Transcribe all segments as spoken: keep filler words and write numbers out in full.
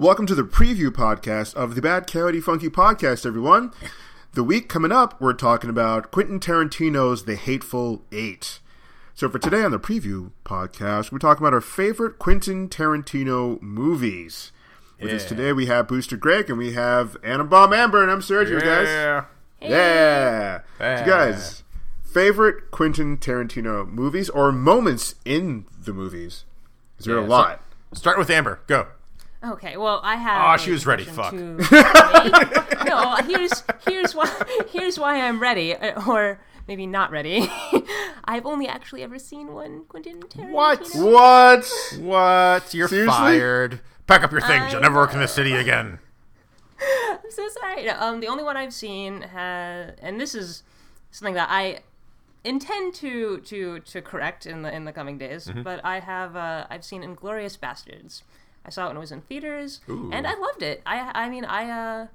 Welcome to the preview podcast of the Bad Coyote Funky Podcast, everyone. The week coming up, we're talking about Quentin Tarantino's The Hateful Eight. So for today on the preview podcast, we're talking about our favorite Quentin Tarantino movies. Yeah. With us today, we have Booster Greg, and we have Adam Bomb Amber, and I'm Sergio, yeah. guys. Yeah. Yeah. So guys, favorite Quentin Tarantino movies or moments in the movies? Is there yeah, a lot? So start with Amber. Go. Okay, well, I have. Oh, she was ready. Fuck. No, here's here's why here's why I'm ready, or maybe not ready. I've only actually ever seen one Quentin Tarantino. What? What? What? You're Seriously? Fired. Pack up your things. I You'll never work in this city again. I'm so sorry. No, um, the only one I've seen, has, and this is something that I intend to to to correct in the in the coming days, mm-hmm. but I have uh, I've seen Inglourious Basterds. I saw it when it was in theaters, Ooh. and I loved it. I, I mean, I, uh,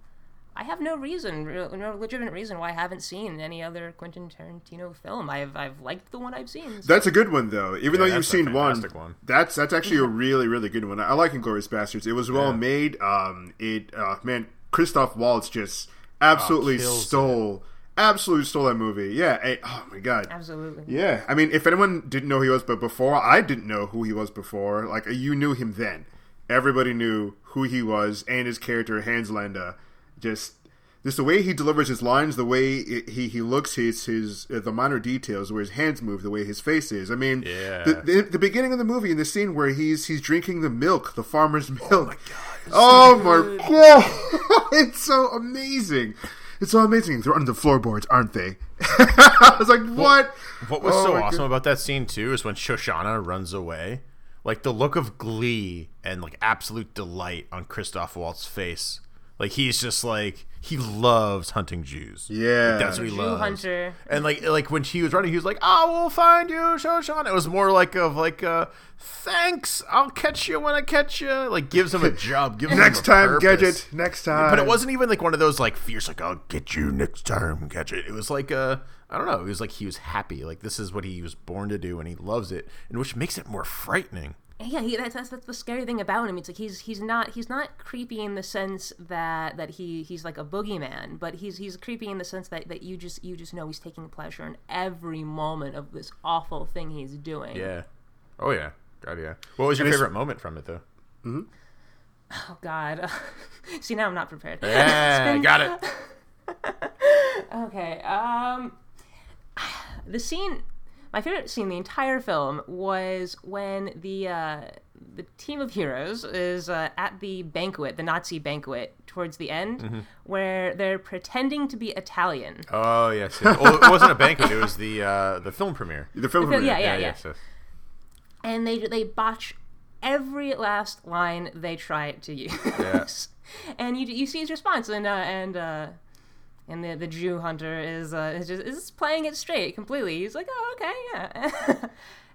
I have no reason, no legitimate reason why I haven't seen any other Quentin Tarantino film. I've, I've liked the one I've seen. So. That's a good one, though. Even yeah, though you've seen one, one, that's that's actually a really, really good one. I like *Inglourious Basterds*. It was well yeah. made. Um, it, uh, man, Christoph Waltz just absolutely oh, stole. It. Absolutely stole that movie. Yeah. I, oh, my God. Absolutely. Yeah. I mean, if anyone didn't know who he was but before, I didn't know who he was before. Like, you knew him then. Everybody knew who he was, and his character, Hans Landa. Just, just the way he delivers his lines, the way it, he, he looks, his, his uh, the minor details, where his hands move, the way his face is. I mean, yeah. the, the the beginning of the movie, in the scene where he's he's drinking the milk, the farmer's milk. Oh, my God. Oh, so my God. It's so amazing. It's so amazing. They're under the floorboards, aren't they? I was like, what? What, what was oh, so awesome God. about that scene, too, is when Shoshana runs away. Like, the look of glee and, like, absolute delight on Christoph Waltz's face. Like, he's just, like, he loves hunting Jews. Yeah. Like, that's what he Jew loves. Hunter. And, like, like when she was running, he was like, I will find you, Shoshana. It was more like of, like, uh, thanks, I'll catch you when I catch you. Like, gives him a job. Gives next him a time, purpose. Gadget. Next time. But it wasn't even, like, one of those, like, fierce, like, I'll get you next time, Gadget. It was like, uh, I don't know. It was like he was happy. Like, this is what he was born to do, and he loves it, and which makes it more frightening. Yeah, he, that's, that's that's the scary thing about him. It's like he's he's not he's not creepy in the sense that, that he, he's like a boogeyman, but he's he's creepy in the sense that, that you just you just know he's taking pleasure in every moment of this awful thing he's doing. Yeah. Oh yeah. God yeah. What was your favorite moment from it though? Mm-hmm. Oh God. See, now I'm not prepared. Yeah, been... got it. Okay. Um, the scene, my favorite scene in the entire film was when the uh, the team of heroes is uh, at the banquet, the Nazi banquet towards the end, mm-hmm. where they're pretending to be Italian. Oh yes, yes. Well, it wasn't a banquet; it was the uh, the film premiere. The film the premiere, film, yeah, yeah, yeah. yeah. Yes, yes. And they they botch every last line they try to use. Yeah. And you you see his response, and uh, and. Uh, And the the Jew hunter is uh, is just is playing it straight completely. He's like, oh okay, yeah,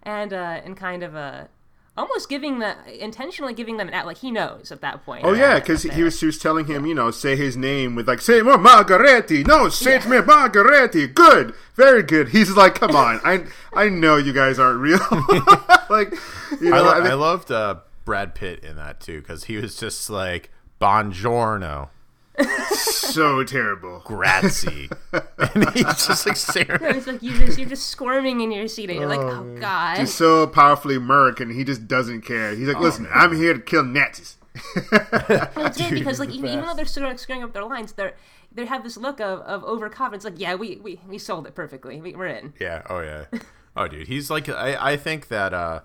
and uh, and kind of uh, almost giving the intentionally giving them an out, like he knows at that point. Oh yeah, because he was he was telling him, you know, say his name with like, say more Margaretti, no, say yeah. me Margaretti, good, very good. He's like, come on, I I know you guys aren't real. Like, you know, I, lo- I, mean, I loved uh, Brad Pitt in that too because he was just like, Buongiorno. So terrible. Grazie. And he's just like staring. No, it's like you just, you're just squirming in your seat and you're oh, like, oh, man. God. He's so powerfully American. He just doesn't care. He's like, oh, listen, man. I'm here to kill Nazis. It's Dude, because like even, even though they're sort of screwing up their lines, they're they have this look of, of overconfidence. Like, yeah, we, we, we sold it perfectly. We, we're in. Yeah. Oh, yeah. Oh, dude. He's like, I, I think that uh,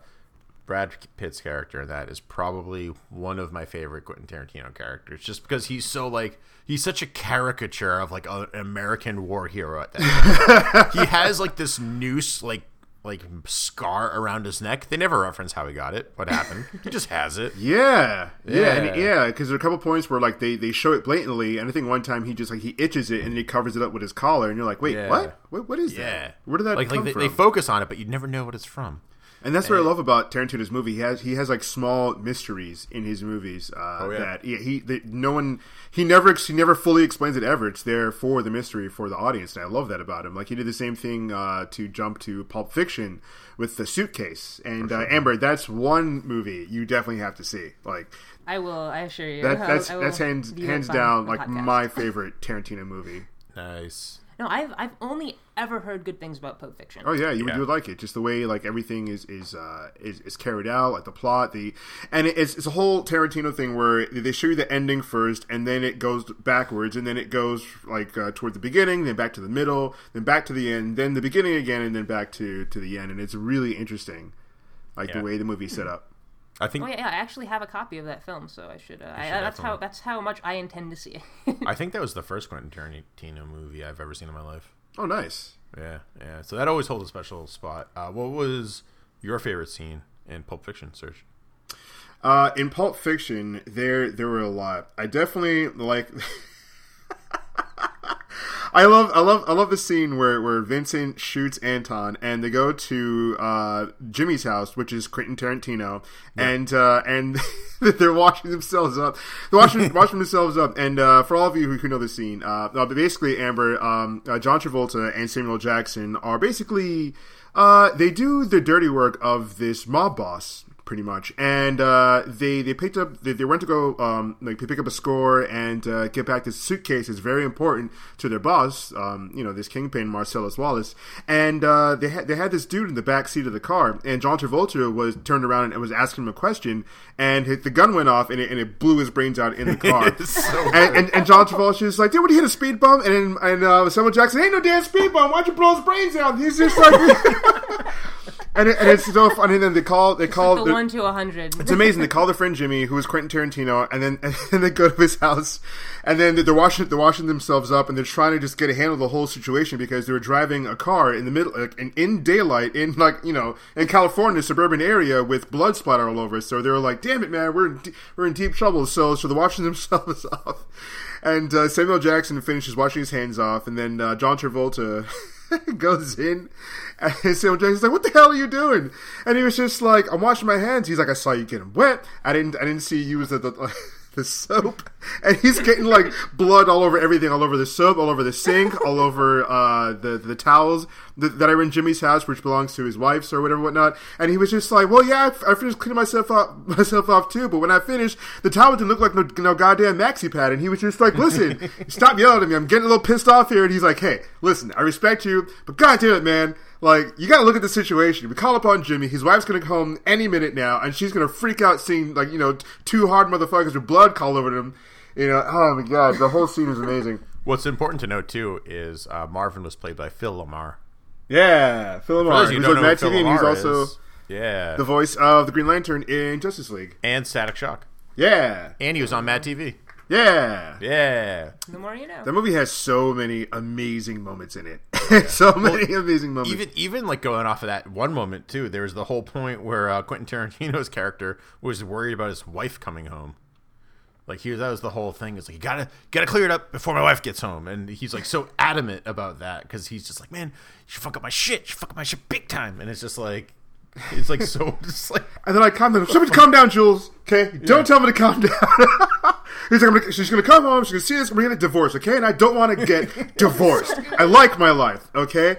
Brad Pitt's character in that is probably one of my favorite Quentin Tarantino characters just because he's so like he's such a caricature of like an American war hero at that point. He has like this noose like like scar around his neck. They never reference how he got it, what happened. He just has it. Yeah. Yeah. Yeah. And, yeah. Cause there are a couple points where like they, they show it blatantly. And I think one time he just like, he itches it and he covers it up with his collar and you're like, wait, yeah. what? What? What is yeah. that? Where did that like, come like they, from? They focus on it, but you never know what it's from. And that's what I love about Tarantino's movie. He has he has like small mysteries in his movies uh, oh, yeah. that yeah, he they, no one he never he never fully explains it ever. It's there for the mystery for the audience, and I love that about him. Like he did the same thing uh, to jump to Pulp Fiction with the suitcase. And sure. uh, Amber, that's one movie you definitely have to see. Like I will, I assure you. That, that's I will, that's hands hands down like podcast. My favorite Tarantino movie. Nice. No, I've I've only ever heard good things about Pulp Fiction. Oh yeah, you, yeah. you would like it. Just the way like everything is is uh, is, is carried out, like the plot, the and it, it's it's a whole Tarantino thing where they show you the ending first, and then it goes backwards, and then it goes like uh, toward the beginning, then back to the middle, then back to the end, then the beginning again, and then back to, to the end, and it's really interesting, like yeah. the way the movie's set up. I think. Oh yeah, yeah, I actually have a copy of that film, so I should. Uh, I, that's how. That's how much I intend to see it. I think that was the first Quentin Tarantino movie I've ever seen in my life. Oh, nice. Yeah, yeah. So that always holds a special spot. Uh, what was your favorite scene in Pulp Fiction, Serge? Uh, in Pulp Fiction, there there were a lot. I definitely like. I love, I love, I love the scene where, where Vincent shoots Anton, and they go to uh, Jimmy's house, which is Quentin Tarantino, yeah. and uh, and they're washing themselves up. They're washing, washing themselves up. And uh, for all of you who, who know the scene, uh, but basically, Amber, um, uh, John Travolta, and Samuel L. Jackson are basically uh, they do the dirty work of this mob boss. Pretty much, and uh, they they picked up. They, they went to go um, like to pick up a score and uh, get back this suitcase. It's very important to their boss, um, you know, this kingpin Marcellus Wallace. And uh, they had they had this dude in the back seat of the car, and John Travolta was turned around and was asking him a question, and his, the gun went off, and it, and it blew his brains out in the car. so and, and and John Travolta was like, "Dude, would he hit a speed bump?" And and uh, Samuel Jackson, "Ain't no damn speed bump. Why'd you blow his brains out?" He's just like. And, it, and it's so funny. Then they call. They it's call like the one to a hundred. It's amazing. They call their friend Jimmy, who is Quentin Tarantino, and then and then they go to his house, and then they're washing they're washing themselves up, and they're trying to just get a handle of the whole situation because they were driving a car in the middle, like, in, in daylight, in like you know, in California, suburban area with blood splatter all over. So they were like, "Damn it, man, we're in, we're in deep trouble." So so they're washing themselves up, and uh, Samuel Jackson finishes washing his hands off, and then uh, John Travolta. goes in and Samuel Jackson's like, "What the hell are you doing?" And he was just like, "I'm washing my hands." He's like, "I saw you getting wet. I didn't I didn't see you use the, the, the soap." And he's getting like blood all over everything, all over the soap, all over the sink, all over uh, the, the towels that, that are in Jimmy's house, which belongs to his wife's or whatever, whatnot. And he was just like, "Well, yeah, I, I finished cleaning myself off, myself off too, but when I finished, the towel didn't look like no, no goddamn maxi pad." And he was just like, "Listen, stop yelling at me. I'm getting a little pissed off here." And he's like, "Hey, listen, I respect you, but goddamn it, man. Like, you gotta look at the situation. We call upon Jimmy. His wife's gonna come home any minute now, and she's gonna freak out seeing, like, you know, two hard motherfuckers with blood all over them." You know, oh my god, the whole scene is amazing. What's important to note, too, is uh, Marvin was played by Phil Lamar. Yeah, Phil Lamar. He's on Mad T V, and he's also yeah. the voice of the Green Lantern in Justice League. And Static Shock. Yeah. And he was on Mad T V. Yeah. Yeah. The more you know. That movie has so many amazing moments in it. Yeah. so well, many amazing moments. Even, even like going off of that one moment, too, there was the whole point where uh, Quentin Tarantino's character was worried about his wife coming home. Like, he was, that was the whole thing. It's like, you gotta, gotta clear it up before my wife gets home. And he's, like, so adamant about that because he's just like, "Man, you fuck up my shit. You fuck up my shit big time." And it's just like, it's like so, just like. And then I calm down. "Somebody calm down, Jules. Okay? Don't yeah. tell me to calm down." He's like, I'm gonna, she's going to come home. She's going to see this. We're going to divorce, okay? And I don't want to get divorced. I like my life, okay?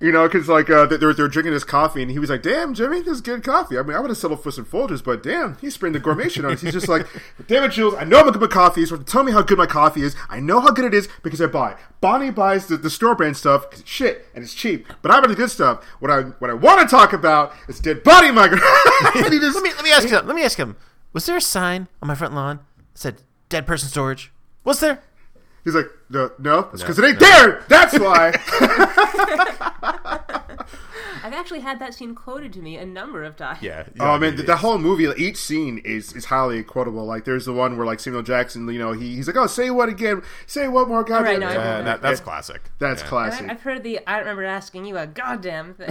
You know, because, like, uh, they're they're drinking this coffee, and he was like, "Damn, Jimmy, this is good coffee. I mean, I would have settled for some Folgers, but damn, he sprayed the gourmation on us." He's just like, "Damn it, Jules, I know I'm a good with coffee, so tell me how good my coffee is. I know how good it is because I buy it. Bonnie buys the, the store brand stuff because it's shit and it's cheap, but I buy the good stuff. What I what I want to talk about is dead body migrants." let me let me ask you. Let me ask him. Was there a sign on my front lawn that said "dead person storage"? Was there? He's like, "No, no, it's because no, it ain't no. there. That's why." I've actually had that scene quoted to me a number of times. Yeah. yeah oh man, the, the whole movie, like, each scene is, is highly quotable. Like, there's the one where, like, Samuel Jackson, you know, he he's like, "Oh, say what again? Say what more goddamn?" Right, no, yeah, that, that's yeah. classic. That's yeah. classic. I, I've heard the "I remember asking you a goddamn thing."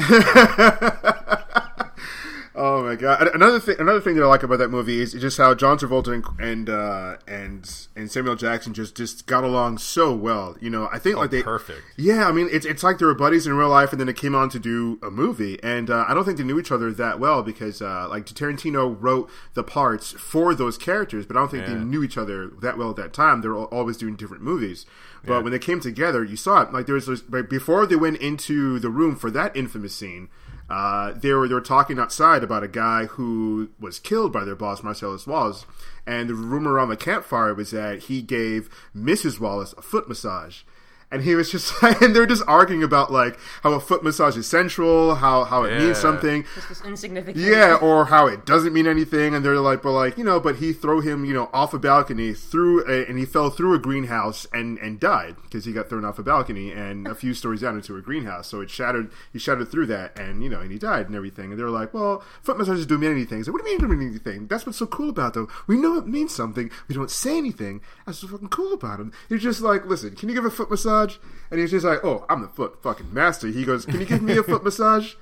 Oh my god! Another thing, another thing that I like about that movie is just how John Travolta and and uh, and, and Samuel Jackson just, just got along so well. You know, I think oh, like they perfect. Yeah, I mean, it's it's like they were buddies in real life, and then they came on to do a movie. And uh, I don't think they knew each other that well because uh, like Tarantino wrote the parts for those characters, but I don't think yeah. they knew each other that well at that time. They were always doing different movies. But yeah. when they came together, you saw it. Like there was, like, before they went into the room for that infamous scene. Uh, they were they were talking outside about a guy who was killed by their boss, Marcellus Wallace, and the rumor around the campfire was that he gave Missus Wallace a foot massage. And he was just, and they were just arguing about like how a foot massage is central, how, how it yeah. means something, just this insignificant, yeah, or how it doesn't mean anything. And they're like, but like you know, but he threw him, you know, off a balcony through, a, and he fell through a greenhouse and, and died because he got thrown off a balcony and a few stories down into a greenhouse, so it shattered. He shattered through that, and you know, and he died and everything. And they were like, well, foot massages don't mean anything. He's like, what do you mean don't mean anything? That's what's so cool about them. We know it means something. We don't say anything. That's what's fucking cool about them. You're just like, listen, can you give a foot massage? And he's just like, oh, I'm the foot fucking master. He goes, can you give me a foot massage?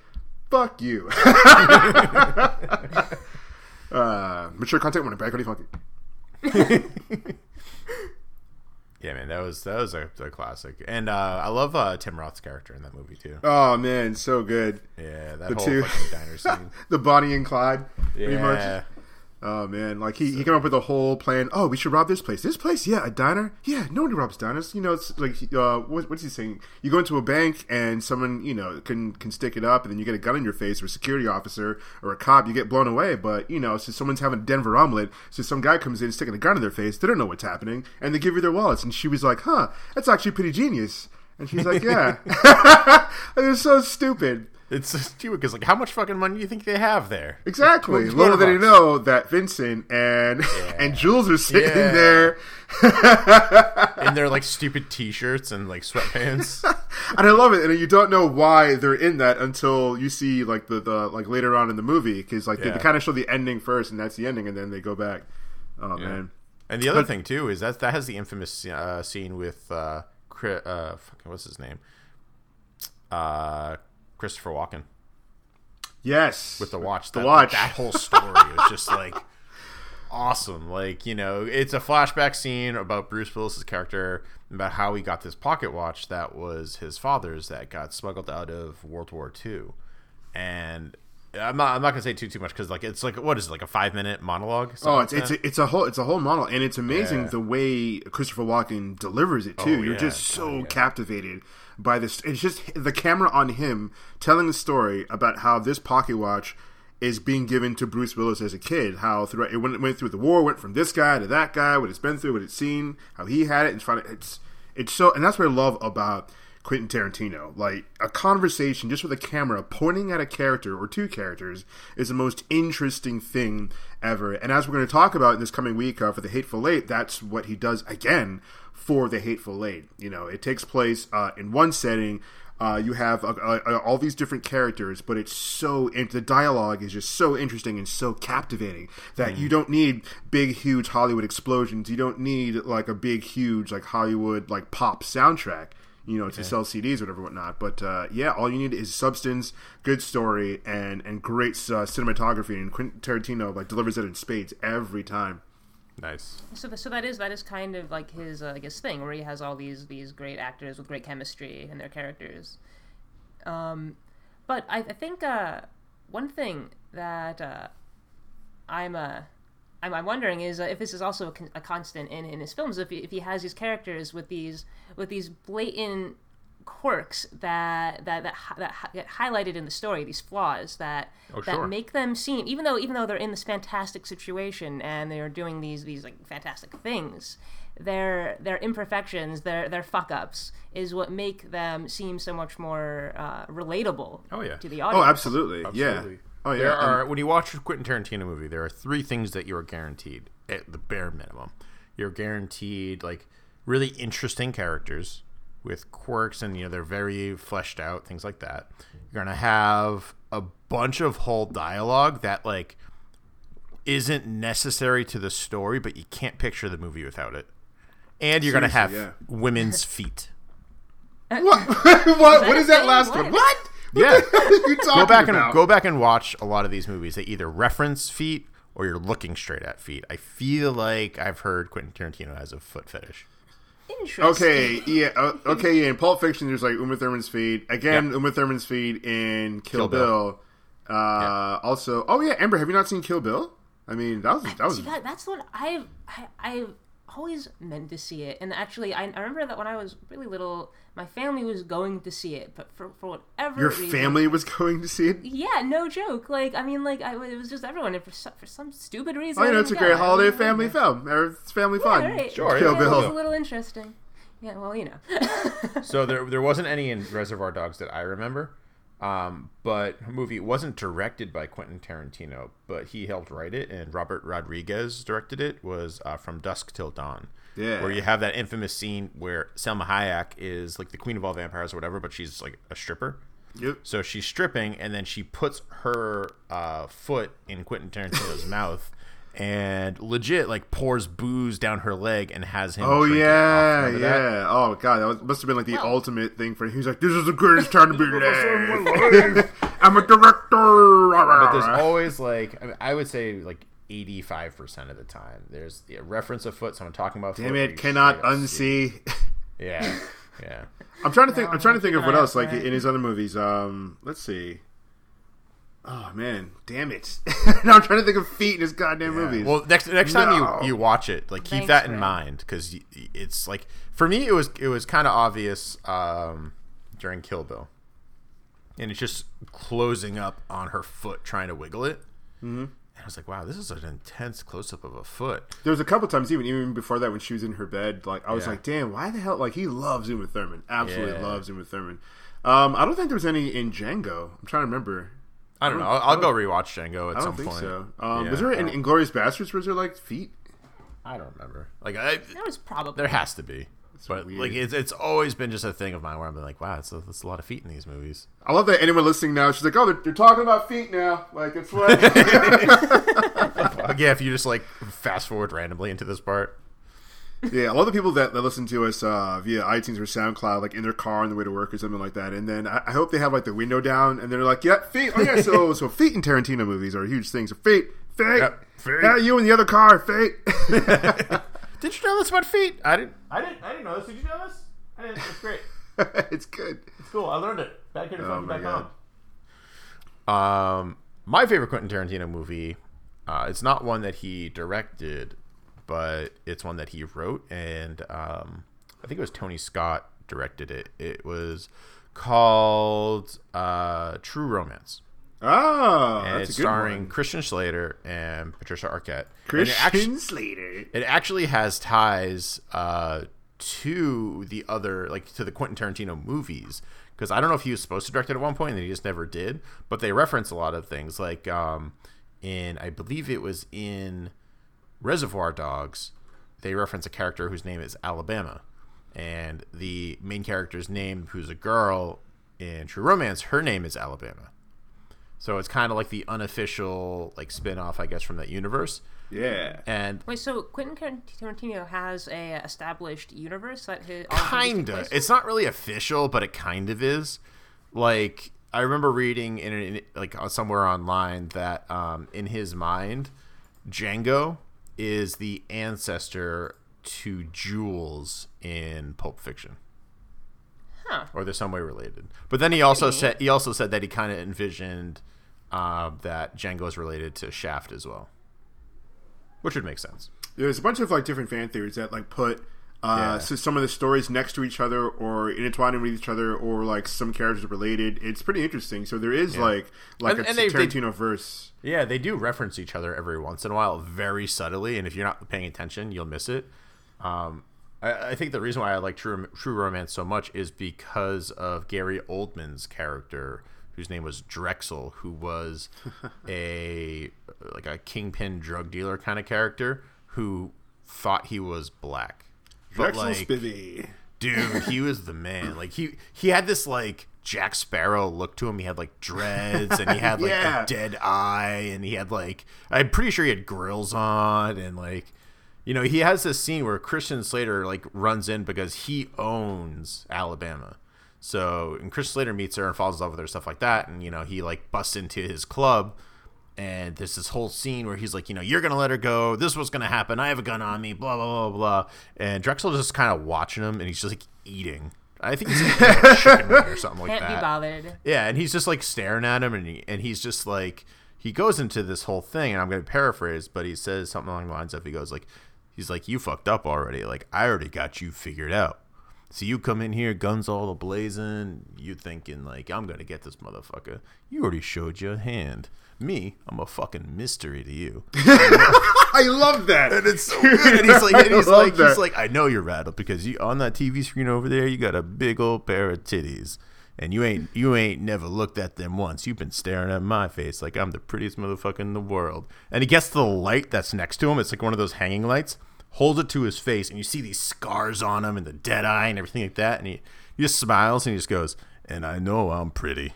Fuck you. uh, mature content when I'm back on the funky. Yeah, man, that was that was a, a classic. And uh, I love uh, Tim Roth's character in that movie too. Oh man, so good. Yeah, that the whole two. fucking diner scene. The Bonnie and Clyde. Yeah. Oh man, like he, he came up with a whole plan. Oh, we should rob this place. This place, yeah, a diner. Yeah, nobody robs diners. You know, it's like uh, what, what's he saying? You go into a bank and someone you know can can stick it up, and then you get a gun in your face or a security officer or a cop. You get blown away. But you know, since someone's having a Denver omelet, so some guy comes in sticking a gun in their face. They don't know what's happening, and they give you their wallets. And she was like, "Huh, that's actually pretty genius." And she's like, "Yeah, it was so stupid." It's stupid because, like, how much fucking money do you think they have there? Exactly. Like, little did he know that Vincent and yeah. and Jules are sitting yeah. there in their like stupid T-shirts and like sweatpants, and I love it. And you don't know why they're in that until you see like the, the like later on in the movie because like yeah. they, they kind of show the ending first, and that's the ending, and then they go back. Oh yeah. man! And the other but, thing too is that that has the infamous uh, scene with uh, uh what's his name? Uh. Christopher Walken. Yes. With the watch. That, the watch. That whole story was just like awesome. Like, you know, it's a flashback scene about Bruce Willis's character, about how he got this pocket watch that was his father's that got smuggled out of World War Two. And I'm not I'm not going to say too too much cuz like it's like what is it like a five minute monologue? Oh, it's like it's a, it's a whole it's a whole monologue and it's amazing yeah. the way Christopher Walken delivers it too. Oh, You're yeah. just so oh, yeah. captivated by this. It's just the camera on him telling the story about how this pocket watch is being given to Bruce Willis as a kid, how throughout it went, it went through the war, went from this guy to that guy, what it's been through, what it's seen, how he had it and trying to, it's it's so and that's what I love about Quentin Tarantino, like a conversation just with a camera pointing at a character or two characters is the most interesting thing ever. And as we're going to talk about in this coming week uh, for The Hateful Eight, that's what he does again for The Hateful Eight. You know, it takes place uh, in one setting. Uh, you have uh, uh, all these different characters, but it's so in- the dialogue is just so interesting and so captivating that mm. you don't need big, huge Hollywood explosions. You don't need like a big, huge like Hollywood like pop soundtrack. You know, to yeah. sell C Ds or whatever, whatnot. But uh, yeah, all you need is substance, good story, and and great uh, cinematography. And Quentin Tarantino like delivers it in spades every time. Nice. So, the, so that is that is kind of like his uh, I guess thing where he has all these these great actors with great chemistry in their characters. Um, but I, I think uh, one thing that uh, I'm uh, I'm, I'm wondering is uh, if this is also a, con- a constant in, in his films. If he, if he has these characters with these with these blatant quirks that that that, that get highlighted in the story, these flaws that oh, that sure. make them seem, even though even though they're in this fantastic situation and they're doing these these like fantastic things, their their imperfections, their their fuck ups, is what make them seem so much more uh, relatable. Oh, yeah. To the audience. Oh, absolutely. Absolutely. Yeah. Oh, yeah. There are um, when you watch a Quentin Tarantino movie, there are three things that you are guaranteed at the bare minimum. You're guaranteed like really interesting characters with quirks, and you know they're very fleshed out, things like that. You're gonna have a bunch of whole dialogue that like isn't necessary to the story, but you can't picture the movie without it. And you're Seriously, gonna have yeah. women's feet. What? what? Is what is that last what? one? What? Yeah, go back about? and go back and watch a lot of these movies. They either reference feet or you're looking straight at feet. I feel like I've heard Quentin Tarantino has a foot fetish. Interesting. Okay, yeah, uh, okay, yeah. In Pulp Fiction, there's like Uma Thurman's feet again. Yeah. Uma Thurman's feet in Kill, Kill Bill. Bill. Uh, yeah. Also, oh yeah, Amber, have you not seen Kill Bill? I mean, that was that was. That, that's the one I've I, I've always meant to see it. And actually, I, I remember that when I was really little, my family was going to see it, but for, for whatever Your reason... Your family was going to see it? Yeah, no joke. Like, I mean, like, I, it was just everyone. And for, for some stupid reason... Oh, you know, it's yeah, a great holiday I mean, family film. It's family yeah, fun. Right. Sure. Kill yeah, Bill. It was a little interesting. Yeah, well, you know. So there there wasn't any in Reservoir Dogs that I remember, um, but a movie wasn't directed by Quentin Tarantino, but he helped write it, and Robert Rodriguez directed it, was uh, From Dusk Till Dawn, yeah. where you have that infamous scene where Selma Hayek is like the queen of all vampires or whatever, but she's like a stripper. Yep. So she's stripping, and then she puts her uh, foot in Quentin Tarantino's mouth. And legit, like, pours booze down her leg and has him. Oh, yeah, yeah. That? Oh, God. That was, must have been, like, the oh. ultimate thing for him. He was like, this is the greatest time to be today. I'm a director. But there's always, like, I mean, I would say, like, eighty-five percent of the time, there's a reference of foot, someone talking about foot. Damn it, cannot unsee. Yeah, yeah. I'm trying to think, I'm trying to think of what else, like, in his other movies. Um, let's see. Oh, man. Damn it. Now I'm trying to think of feet in his goddamn yeah. movies. Well, next next no. time you, you watch it, like, keep Thanks, that in man. mind, because it's like, for me, it was it was kind of obvious um, during Kill Bill. And it's just closing up on her foot, trying to wiggle it. Mm-hmm. And I was like, wow, this is an intense close-up of a foot. There was a couple times, even even before that, when she was in her bed, like I was yeah. like, damn, why the hell? Like, he loves Uma Thurman. Absolutely yeah. loves Uma Thurman. Um, I don't think there was any in Django. I'm trying to remember. I don't know. I'll, I'll go rewatch Django at some point. I don't think so. Um, yeah. Was there an Inglourious Basterds? Was there like feet? I don't remember. Like I, there was probably there has to be, that's but weird. Like it's it's always been just a thing of mine where I'm like, wow, it's a, it's a lot of feet in these movies. I love that anyone listening now is like, oh, they're, they're talking about feet now. Like it's like yeah, if you just like fast forward randomly into this part. Yeah, a lot of the people that, that listen to us uh, via iTunes or SoundCloud, like in their car on the way to work or something like that, and then I, I hope they have like the window down, and they're like, "Yeah, feet. Oh yeah, so so feet in Tarantino movies are huge things. So feet, feet. Yeah, feet. Yeah, you in the other car, feet. Did you know this about feet? I didn't. I didn't. I didn't know this. Did you know this? I didn't. It's great. It's good. It's cool. I learned it back here. Oh my god. Home. Um, my favorite Quentin Tarantino movie. Uh, it's not one that he directed, but it's one that he wrote, and um, I think it was Tony Scott directed it. It was called uh, True Romance. Oh, and that's it's a good starring one. Christian Slater and Patricia Arquette. Christian it actually, Slater. It actually has ties uh, to the other, like to the Quentin Tarantino movies, because I don't know if he was supposed to direct it at one point, and he just never did. But they reference a lot of things, like um, in I believe it was in Reservoir Dogs, they reference a character whose name is Alabama, and the main character's name, who's a girl in True Romance, her name is Alabama. So it's kind of like the unofficial like spin-off, I guess, from that universe. Yeah. And wait, so Quentin Tarantino has a established universe that his kinda. It's not really official, but it kind of is. Like I remember reading in, in like somewhere online that um, in his mind, Django is the ancestor to Jules in Pulp Fiction, huh? Or they're some way related. But then he also okay. said he also said that he kind of envisioned uh, that Django is related to Shaft as well, which would make sense. There's a bunch of like different fan theories that like put uh, yeah. so some of the stories next to each other, or intertwining with each other, or like some characters are related. It's pretty interesting. So there is yeah. like like and, a and they, Tarantino they, verse. Yeah, they do reference each other every once in a while, very subtly, and if you're not paying attention, you'll miss it. Um, I, I think the reason why I like True, True Romance so much is because of Gary Oldman's character, whose name was Drexl, who was a like a kingpin drug dealer kind of character who thought he was black. Drexl like, Spivvy. Dude, he was the man. Like he he had this like Jack Sparrow looked to him. He had like dreads, and he had like yeah. a dead eye, and he had like I'm pretty sure he had grills on, and like you know he has this scene where Christian Slater like runs in because he owns Alabama, so and Christian Slater meets her and falls in love with her, stuff like that, and you know he like busts into his club, and there's this whole scene where he's like you know you're gonna let her go, this is what's gonna happen, I have a gun on me, blah blah blah blah, and Drexl just kind of watching him, and he's just like eating. I think he's like chicken wing or something like that. Can't be bothered. Yeah, and he's just like staring at him, and he, and he's just like he goes into this whole thing, and I'm going to paraphrase, but he says something along the lines of he goes like He's like, you fucked up already. Like, I already got you figured out. So you come in here, guns all ablazing. You thinking, like, I'm going to get this motherfucker. You already showed your hand. Me, I'm a fucking mystery to you. I love that. And it's so good. And he's like, and he's, like he's like, I know you're rattled because you on that T V screen over there, you got a big old pair of titties. And you ain't you ain't never looked at them once. You've been staring at my face like I'm the prettiest motherfucker in the world. And he gets the light that's next to him. It's like one of those hanging lights. Holds it to his face, and you see these scars on him and the dead eye and everything like that. And he, he just smiles, and he just goes, and I know I'm pretty.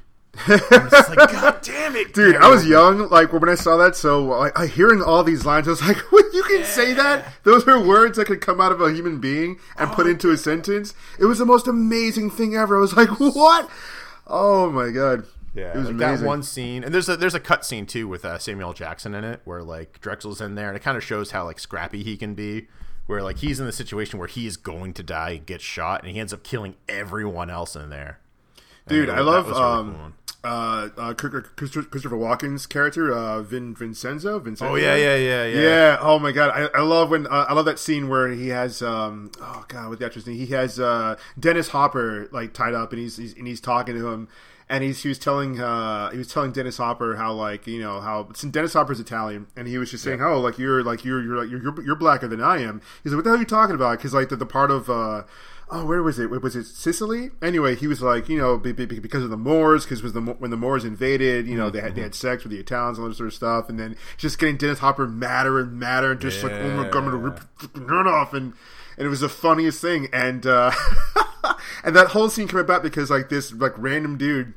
And I'm just like, God damn it, dude. Damn. I was young, like, when I saw that, so like, hearing all these lines, I was like, what, you can yeah. say that? Those are words that could come out of a human being and oh, put into a sentence? It was the most amazing thing ever. I was like, what? Oh, my God. Yeah, it was like that one scene, and there's a there's a cut scene too with uh, Samuel L. Jackson in it, where like Drexel's in there, and it kind of shows how like scrappy he can be, where like he's in the situation where he is going to die and get shot, and he ends up killing everyone else in there. Dude, I, mean, I love really um, cool uh, uh, Christopher Walken's character, uh, Vin Vincenzo. Vincenzo. Oh yeah, yeah, yeah, yeah. Yeah. Oh my God, I, I love when uh, I love that scene where he has um, oh God, with the actor's name, he has uh, Dennis Hopper like tied up, and he's, he's and he's talking to him. And he's, he was telling uh, he was telling Dennis Hopper how like you know how Dennis Hopper's Italian, and he was just saying yeah. oh like you're like you're you're like you're you're blacker than I am. He's like, what the hell are you talking about? Because like the, the part of uh, oh where was it was it Sicily? Anyway, he was like you know because of the Moors, because was the when the Moors invaded, you know mm-hmm. they had they had sex with the Italians and all that sort of stuff, and then just getting Dennis Hopper madder and madder and just yeah. like oh my God, I'm gonna rip the nerd off, and and it was the funniest thing, and uh, and that whole scene came about because like this like random dude.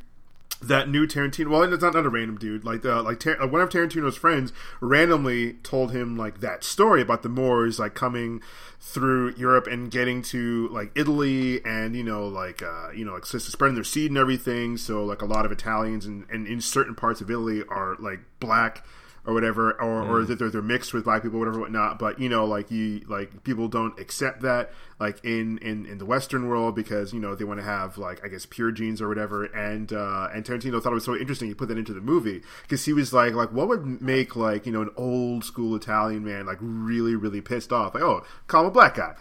That new Tarantino, well, it's not, not a random dude. Like, uh, like Tar- one of Tarantino's friends randomly told him like that story about the Moors, like coming through Europe and getting to like Italy, and you know, like uh, you know, like spreading their seed and everything. So, like a lot of Italians and, and in certain parts of Italy are like black or whatever, or, mm. or that they're, they're mixed with black people, whatever, whatnot. But you know, like you like people don't accept that like in, in, in the Western world because you know they want to have like I guess pure genes or whatever. And uh, and Tarantino thought it was so interesting he put that into the movie because he was like like what would make like you know an old school Italian man like really really pissed off like oh call him a black guy.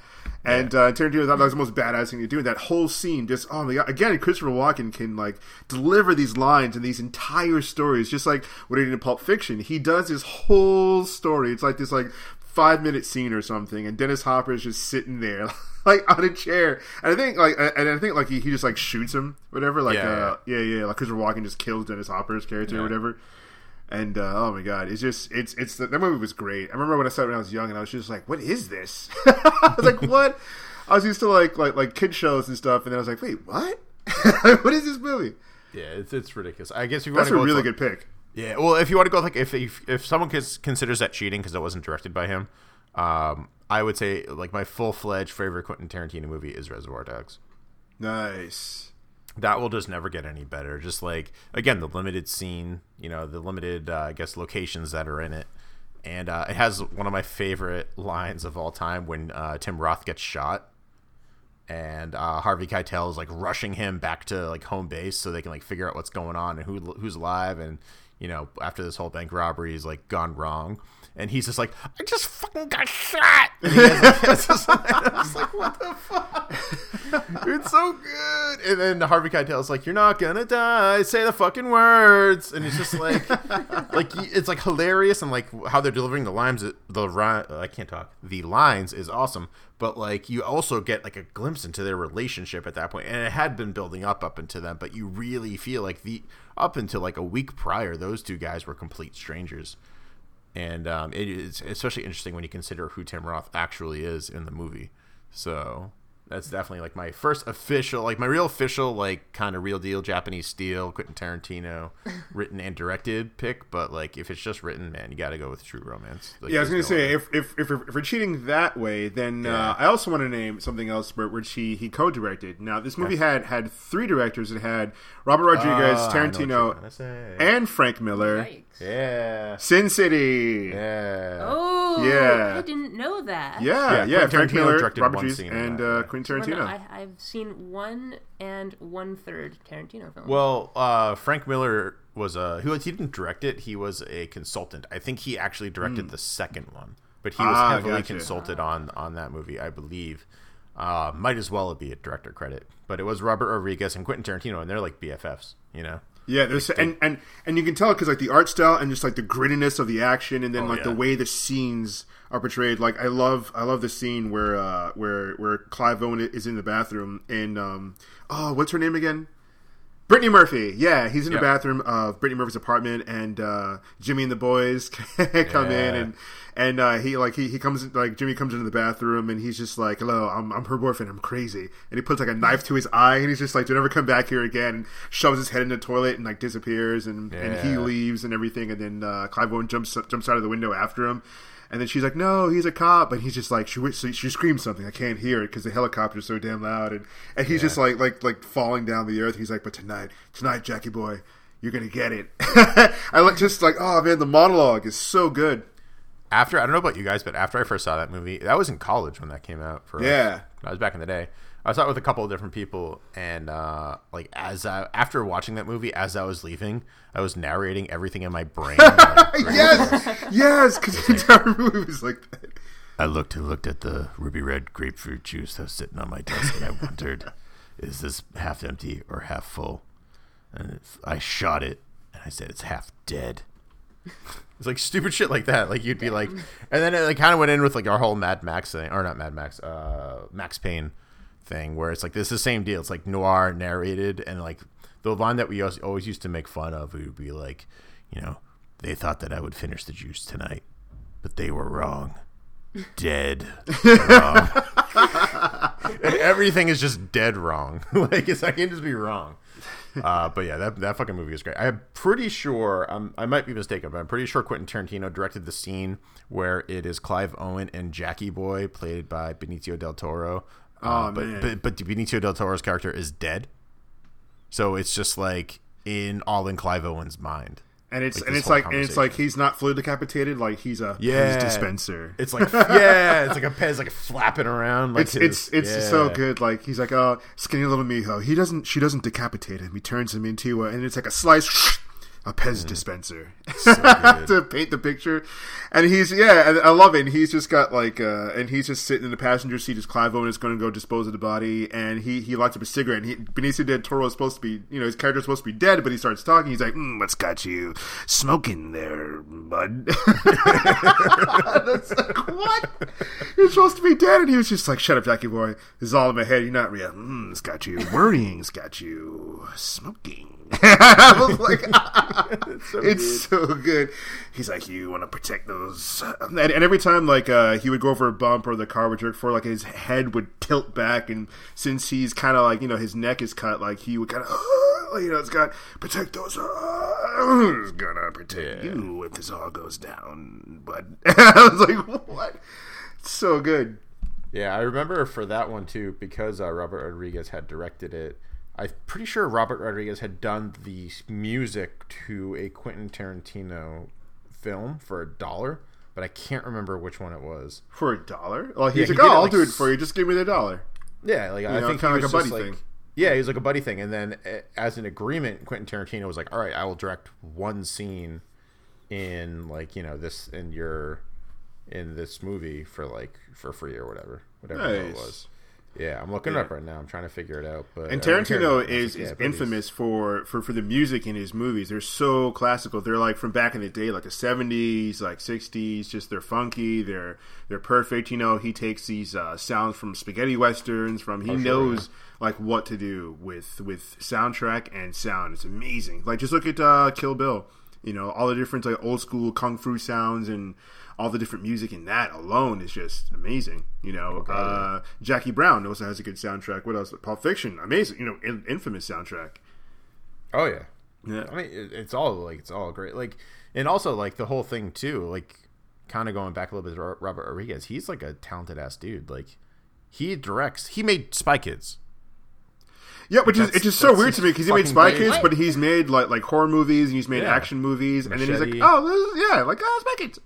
And uh, Tarantino thought that was the most badass thing to do. And that whole scene just, oh my God. Again, Christopher Walken can, like, deliver these lines and these entire stories. Just like what he did in Pulp Fiction. He does his whole story. It's like this, like, five-minute scene or something. And Dennis Hopper is just sitting there, like, on a chair. And I think, like, and I think like he, he just, like, shoots him, whatever. Like, yeah, uh, yeah. yeah, yeah. Like, Christopher Walken just kills Dennis Hopper's character yeah. or whatever. And uh, oh my God, it's just it's it's the, that movie was great. I remember when I saw it when I was young, and I was just like, "What is this?" I was like, "What?" I was used to like like like kid shows and stuff, and then I was like, "Wait, what? What is this movie?" Yeah, it's it's ridiculous. I guess if you want that's to go a really with, good like, pick. Yeah, well, if you want to go with, like if if, if someone considers that cheating because it wasn't directed by him, um, I would say like my full fledged favorite Quentin Tarantino movie is Reservoir Dogs. Nice. That will just never get any better. Just like, again, the limited scene, you know, the limited, uh, I guess, locations that are in it. And uh, it has one of my favorite lines of all time when uh, Tim Roth gets shot. And uh, Harvey Keitel is, like, rushing him back to, like, home base so they can, like, figure out what's going on and who who's alive. And, you know, after this whole bank robbery is, like, gone wrong. And he's just like, I just fucking got shot. And he has, like, has this, and I was like, what the fuck? It's so good. And then Harvey Keitel's like, you're not going to die. Say the fucking words. And it's just like, like it's like hilarious. And like how they're delivering the lines, the I can't talk. The lines is awesome. But like you also get like a glimpse into their relationship at that point. And it had been building up up into them. But you really feel like the up until like a week prior, those two guys were complete strangers. And um, it is especially interesting when you consider who Tim Roth actually is in the movie. So that's definitely like my first official, like my real official, like kind of real deal Japanese steel, Quentin Tarantino, written and directed pick. But like if it's just written, man, you got to go with True Romance. Like, yeah, I was going to no say if, if if if we're cheating that way, then yeah. uh, I also want to name something else where which he, he co-directed. Now this movie yeah. had had three directors. It had Robert Rodriguez, uh, Tarantino, and Frank Miller. Yikes. Yeah, Sin City. Yeah. Oh, yeah. I didn't know that. Yeah, yeah. yeah. Frank Miller, Robert Rodriguez, and uh, Quentin Tarantino. Well, no, I, I've seen one and one third Tarantino film. Well, uh, Frank Miller was a who he didn't direct it. He was a consultant. I think he actually directed mm. the second one. but he was ah, heavily gotcha. consulted on on that movie, I believe. Uh, might as well be a director credit, but it was Robert Rodriguez and Quentin Tarantino, and they're like B F Fs, you know. Yeah, there's like, and, and and you can tell because like the art style and just like the grittiness of the action, and then oh, like yeah. the way the scenes are portrayed. Like I love I love the scene where uh, where where Clive Owen is in the bathroom, and um, oh, what's her name again? Brittany Murphy, yeah, he's in yep. the bathroom of Brittany Murphy's apartment, and uh, Jimmy and the boys come yeah. in, and and uh, he like he, he comes like Jimmy comes into the bathroom, and he's just like, "Hello, I'm I'm her boyfriend. I'm crazy," and he puts like a knife to his eye, and he's just like, "Don't ever come back here again." And shoves his head in the toilet and like disappears, and, yeah. and he leaves and everything, and then uh, Clive Owen jumps jumps out of the window after him. And then she's like, "No, he's a cop," and he's just like, she she screams something. I can't hear it because the helicopter's so damn loud. And, and he's yeah. just like like like falling down the earth. He's like, "But tonight, tonight, Jackie boy, you're gonna get it." I like just like, oh man, the monologue is so good. After I don't know about you guys, but after I first saw that movie, that was in college when that came out. For yeah, I was back in the day. I saw it with a couple of different people, and uh, like as I, after watching that movie, as I was leaving, I was narrating everything in my brain. Like, yes, yes, because the entire movie was like that. I looked and looked at the ruby red grapefruit juice that was sitting on my desk, and I wondered, is this half empty or half full? And I shot it, and I said, "It's half dead." It's like stupid shit like that. Like you'd be Damn. like, and then it like, kind of went in with like our whole Mad Max thing, or not Mad Max, uh, Max Payne. Thing where it's like this is the same deal. It's like noir narrated, and like the line that we always used to make fun of would be like, you know, they thought that I would finish the juice tonight, but they were wrong. Dead wrong. And everything is just dead wrong. Like it's I can just be wrong. Uh, but yeah, that that fucking movie is great. I'm pretty sure I'm, I might be mistaken, but I'm pretty sure Quentin Tarantino directed the scene where it is Clive Owen and Jackie Boy, played by Benicio Del Toro. Uh, oh, but, but but Benicio Del Toro's character is dead, so it's just like in all in Clive Owen's mind, and it's like, and it's like and it's like he's not fluid decapitated, like he's a yeah. Pez dispenser. It's like yeah, it's like a Pez like flapping around. Like it's his, it's it's yeah. so good. Like he's like oh skinny little mijo. He doesn't she doesn't decapitate him. He turns him into a, and it's like a slice. A Pez mm. dispenser so to paint the picture, and he's yeah, and I love it. And he's just got like, uh, and he's just sitting in the passenger seat as Clive Owen is going to go dispose of the body, and he he lights up a cigarette. And he, Benicio Del Toro is supposed to be, you know, his character is supposed to be dead, but he starts talking. He's like, mm, "What's got you smoking there, bud?" That's like what? You're supposed to be dead, and he was just like, "Shut up, Jackie boy. This is all in my head. You're not real. Mm, it's got you worrying. It's got you smoking." I was like, it's, so, it's so good. He's like, you want to protect those, and, and every time like uh, he would go over a bump or the car would jerk forward, like his head would tilt back, and since he's kind of like, you know, his neck is cut, like he would kind of, uh, you know, it's got protect those. Uh, it's gonna protect yeah. you if this all goes down. But I was like, what? It's so good. Yeah, I remember for that one too because uh, Robert Rodriguez had directed it. I'm pretty sure Robert Rodriguez had done the music to a Quentin Tarantino film for a dollar, but I can't remember which one it was. For a dollar? Well, he's yeah, like, he oh, I'll like, do it for you. Just give me the dollar. Yeah, like you I know, think kind of like a buddy like, thing. Yeah, he was like a buddy thing. And then as an agreement, Quentin Tarantino was like, all right, I will direct one scene in like, you know, this in your in this movie for like for free or whatever, whatever nice. It was. Yeah, I'm looking yeah. it up right now. I'm trying to figure it out. But and Tarantino is, is yeah, infamous for, for, for the music in his movies. They're so classical. They're like from back in the day, like the seventies, like sixties. Just they're funky. They're they're perfect. You know, he takes these uh, sounds from spaghetti westerns. From he oh, sure, knows yeah. like what to do with with soundtrack and sound. It's amazing. Like just look at uh, Kill Bill. You know, all the different like old school kung fu sounds and all the different music in that alone is just amazing. You know, okay. uh, Jackie Brown also has a good soundtrack. What else? Pulp Fiction, amazing. You know, in, infamous soundtrack. Oh yeah, yeah. I mean, it, it's all like it's all great. Like, and also like the whole thing too. Like, kind of going back a little bit to Robert Rodriguez. He's like a talented ass dude. Like, he directs. He made Spy Kids. Yeah, which is it's just so weird to me because he made Spy Kids, but he's made like like horror movies and he's made yeah. action movies, Machete. And then he's like, oh, this is, yeah, like oh, Spy Kids.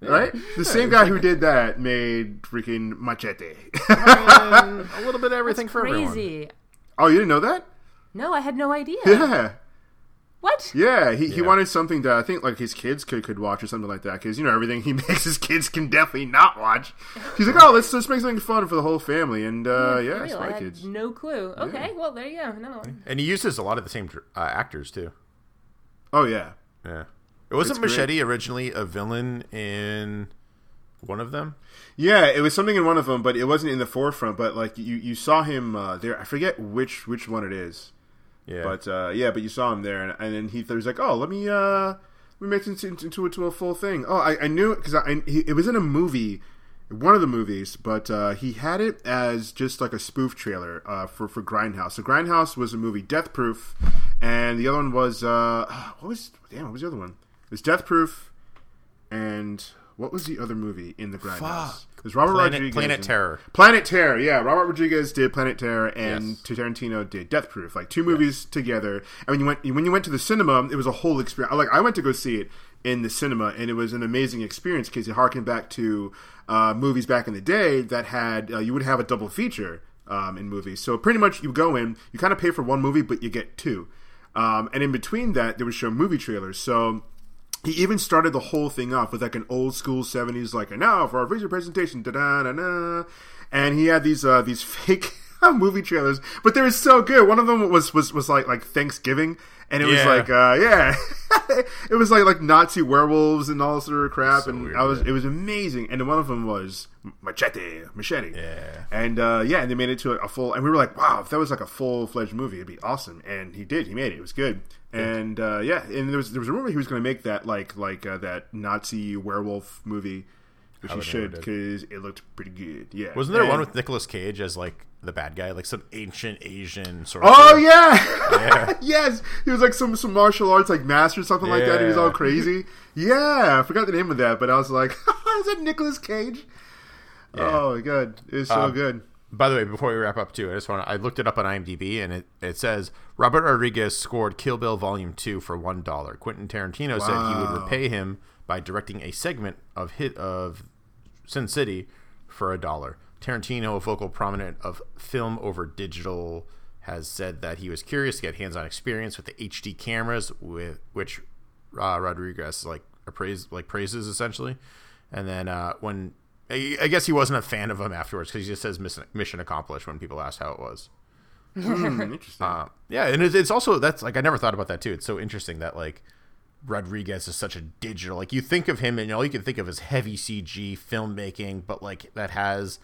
Yeah. Right? The yeah, same guy like, who did that made freaking Machete. Um, a little bit of everything for everyone. Crazy. Oh, you didn't know that? No, I had no idea. Yeah. What? Yeah, he, yeah. he wanted something that I think like his kids could, could watch or something like that. Because, you know, everything he makes his kids can definitely not watch. He's like, oh, let's, let's make something fun for the whole family. And, uh, yeah, yeah real. Spy I Kids. Had no clue. Yeah. Okay, well, there you go. Another one. And he uses a lot of the same uh, actors, too. Oh, yeah. Yeah. It wasn't it's Machete great. Originally a villain in one of them? Yeah, it was something in one of them, but it wasn't in the forefront. But, like, you, you saw him uh, there. I forget which which one it is. Yeah, but uh, yeah, but you saw him there, and, and then he was like, "Oh, let me, uh, let me make this into, into, into a full thing." Oh, I, I knew it because I, I, it was in a movie, one of the movies, but uh, he had it as just like a spoof trailer uh, for for Grindhouse. So Grindhouse was a movie, Death Proof, and the other one was uh, what was damn, what was the other one? It was Death Proof, and what was the other movie in the Grindhouse? Fuck. There's Robert Planet, Rodriguez. Planet and, Terror. Planet Terror, yeah. Robert Rodriguez did Planet Terror, and yes. Tarantino did Death Proof. Like, two movies yes. together. And when you went when you went to the cinema, it was a whole experience. Like, I went to go see it in the cinema, and it was an amazing experience because it harkened back to uh, movies back in the day that had, uh, you would have a double feature um, in movies. So pretty much you go in, you kind of pay for one movie, but you get two. Um, and in between that, they would show movie trailers. So... He even started the whole thing off with like an old school seventies, like, and now for our visual presentation, da da da da. And he had these uh, these fake movie trailers, but they were so good. One of them was was, was like like Thanksgiving, and it yeah. was like uh, yeah, it was like like Nazi werewolves and all sort of crap, so and weird, I was man. It was amazing. And one of them was Machete, Machete, yeah, and uh, yeah, and they made it to a full. And we were like, wow, if that was like a full fledged movie, it'd be awesome. And he did, he made it. It was good. And uh, yeah, and there was there was a rumor he was going to make that like like uh, that Nazi werewolf movie, which he should because it looked pretty good. Yeah, wasn't there and, one with Nicolas Cage as like the bad guy, like some ancient Asian sort of? Oh thing. yeah, yeah. Yes, he was like some, some martial arts like master or something yeah. like that. He was all crazy. yeah, I forgot the name of that, but I was like, is that Nicolas Cage? Yeah. Oh my god, it's so um, good. By the way, before we wrap up, too, I just want to, I looked it up on IMDb, and it, it says Robert Rodriguez scored Kill Bill Volume two for one dollar. Quentin Tarantino wow. said he would repay him by directing a segment of hit of Sin City for a dollar. Tarantino, a focal prominent of film over digital, has said that he was curious to get hands-on experience with the H D cameras, with which uh, Rodriguez like appraise like praises essentially, and then uh, when. I guess he wasn't a fan of him afterwards because he just says mission accomplished when people ask how it was. Mm, interesting. Uh, yeah, and it's also, that's like, I never thought about that too. It's so interesting that like Rodriguez is such a digital, like you think of him and all you can think of is heavy C G filmmaking, but like that has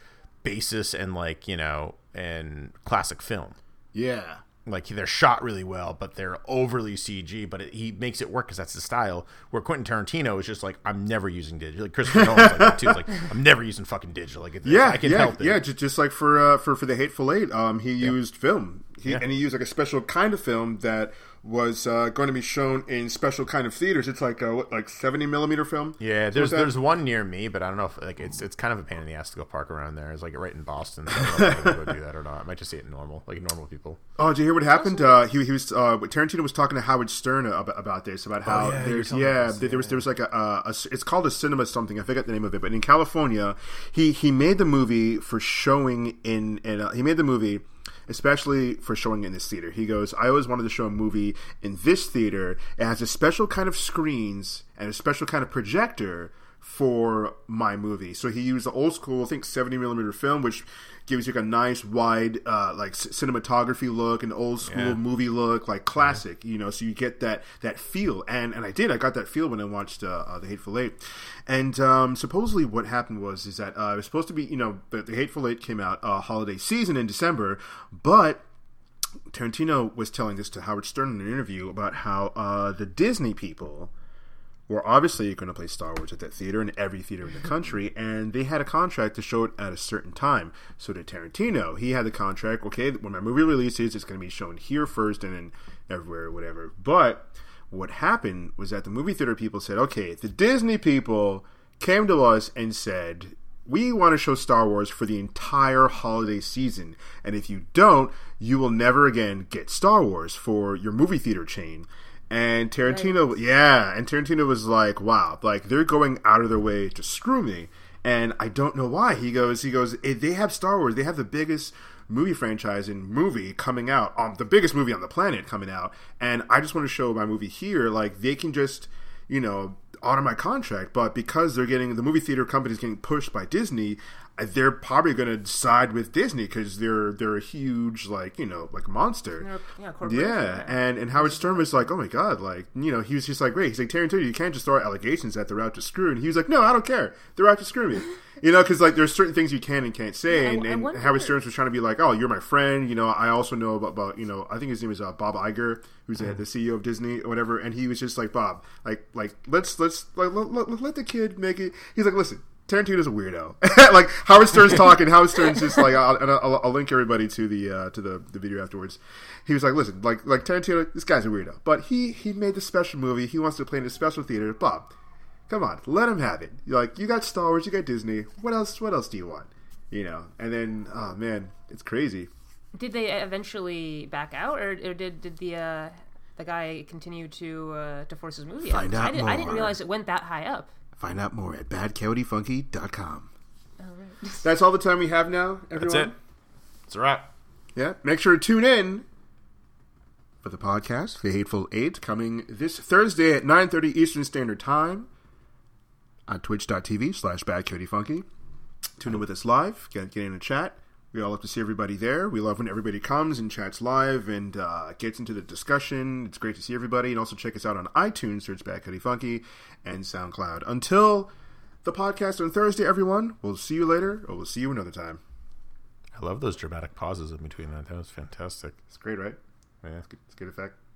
basis and like, you know, and classic film. Yeah. Like they're shot really well, but they're overly C G. But it, he makes it work because that's the style. Where Quentin Tarantino is just like, I'm never using digital. Like Christopher Nolan's like that too. It's like I'm never using fucking digital. Like yeah, I can yeah, help it. Yeah, just, just like for uh, for for The Hateful Eight, um, he yeah. used film. He, yeah. and he used like a special kind of film that was uh, going to be shown in special kind of theaters. It's like a, what, like seventy millimeter film. Yeah, there's there's one near me, but I don't know if like it's it's kind of a pain in the ass to go park around there. It's like right in Boston. So I don't know if I go do that or not. I might just see it normal, like normal people. Oh, did you hear what happened? Uh, he he was uh, Tarantino was talking to Howard Stern about, about this, about how oh, yeah, there's yeah, there, there was there was like a, a, a it's called a cinema something. I forget the name of it, but in California, he he made the movie for showing in and uh, he made the movie. Especially for showing in this theater. He goes, I always wanted to show a movie in this theater. It has a special kind of screens and a special kind of projector for my movie. So he used the old school, I think, seventy millimeter film, which gives you like a nice wide uh, like cinematography look, an old school yeah. movie look, like classic, yeah. you know, so you get that that feel. And and I did. I got that feel when I watched uh, uh, The Hateful Eight. And um, supposedly what happened was is that uh, it was supposed to be, you know, The, the Hateful Eight came out uh, holiday season in December, but Tarantino was telling this to Howard Stern in an interview about how uh, the Disney people were obviously going to play Star Wars at that theater and every theater in the country, and they had a contract to show it at a certain time. So did Tarantino. He had the contract, okay, when my movie releases, it's going to be shown here first and then everywhere, whatever. But what happened was that the movie theater people said, okay, the Disney people came to us and said, we want to show Star Wars for the entire holiday season, and if you don't, you will never again get Star Wars for your movie theater chain. And Tarantino, right. yeah, and Tarantino was like, wow, like they're going out of their way to screw me. And I don't know why. He goes, he goes, they have Star Wars. They have the biggest movie franchise and movie coming out. Um, the biggest movie on the planet coming out. And I just want to show my movie here. Like, they can just, you know, honor my contract. But because they're getting, the movie theater company's getting pushed by Disney, they're probably going to side with Disney because they're they're a huge, like, you know, like monster. Yeah, yeah. And and Howard Stern was like, oh my god, like, you know, he was just like, wait, he's like, Tarantino, you can't just throw allegations that they're out to screw. And he was like, no, I don't care, they're out to screw me. You know, because like there's certain things you can and can't say. Yeah, and, and wonder... Howard Stern was trying to be like, oh, you're my friend. You know, I also know about, about you know, I think his name is uh, Bob Iger, who's mm-hmm. the C E O of Disney or whatever. And he was just like, Bob, like like let's let's like let, let, let the kid make it. He's like, listen, Tarantino's a weirdo. Like, Howard Stern's talking. Howard Stern's just like, I'll, I'll, I'll link everybody to the uh, to the, the video afterwards. He was like, listen, like like Tarantino, this guy's a weirdo. But he he made the special movie. He wants to play in a special theater. Bob, come on, let him have it. You're like, you got Star Wars, you got Disney. What else? What else do you want? You know. And then, oh man, it's crazy. Did they eventually back out, or, or did did the uh, the guy continue to uh, to force his movie Find out? out I, did, more. I didn't realize it went that high up. Find out more at bad coyote funky dot com. All right. That's all the time we have now, everyone. That's it. That's a wrap. Yeah. Make sure to tune in for the podcast, The Hateful Eight, coming this Thursday at nine thirty Eastern Standard Time on twitch.tv slash badcoyotefunky. Tune in with us live. Get, get in a chat. We all love to see everybody there. We love when everybody comes and chats live and uh, gets into the discussion. It's great to see everybody. And also check us out on iTunes, search Bad Cody Funky, and SoundCloud. Until the podcast on Thursday, everyone, we'll see you later, or we'll see you another time. I love those dramatic pauses in between that. That was fantastic. It's great, right? Yeah. It's good, it's good effect.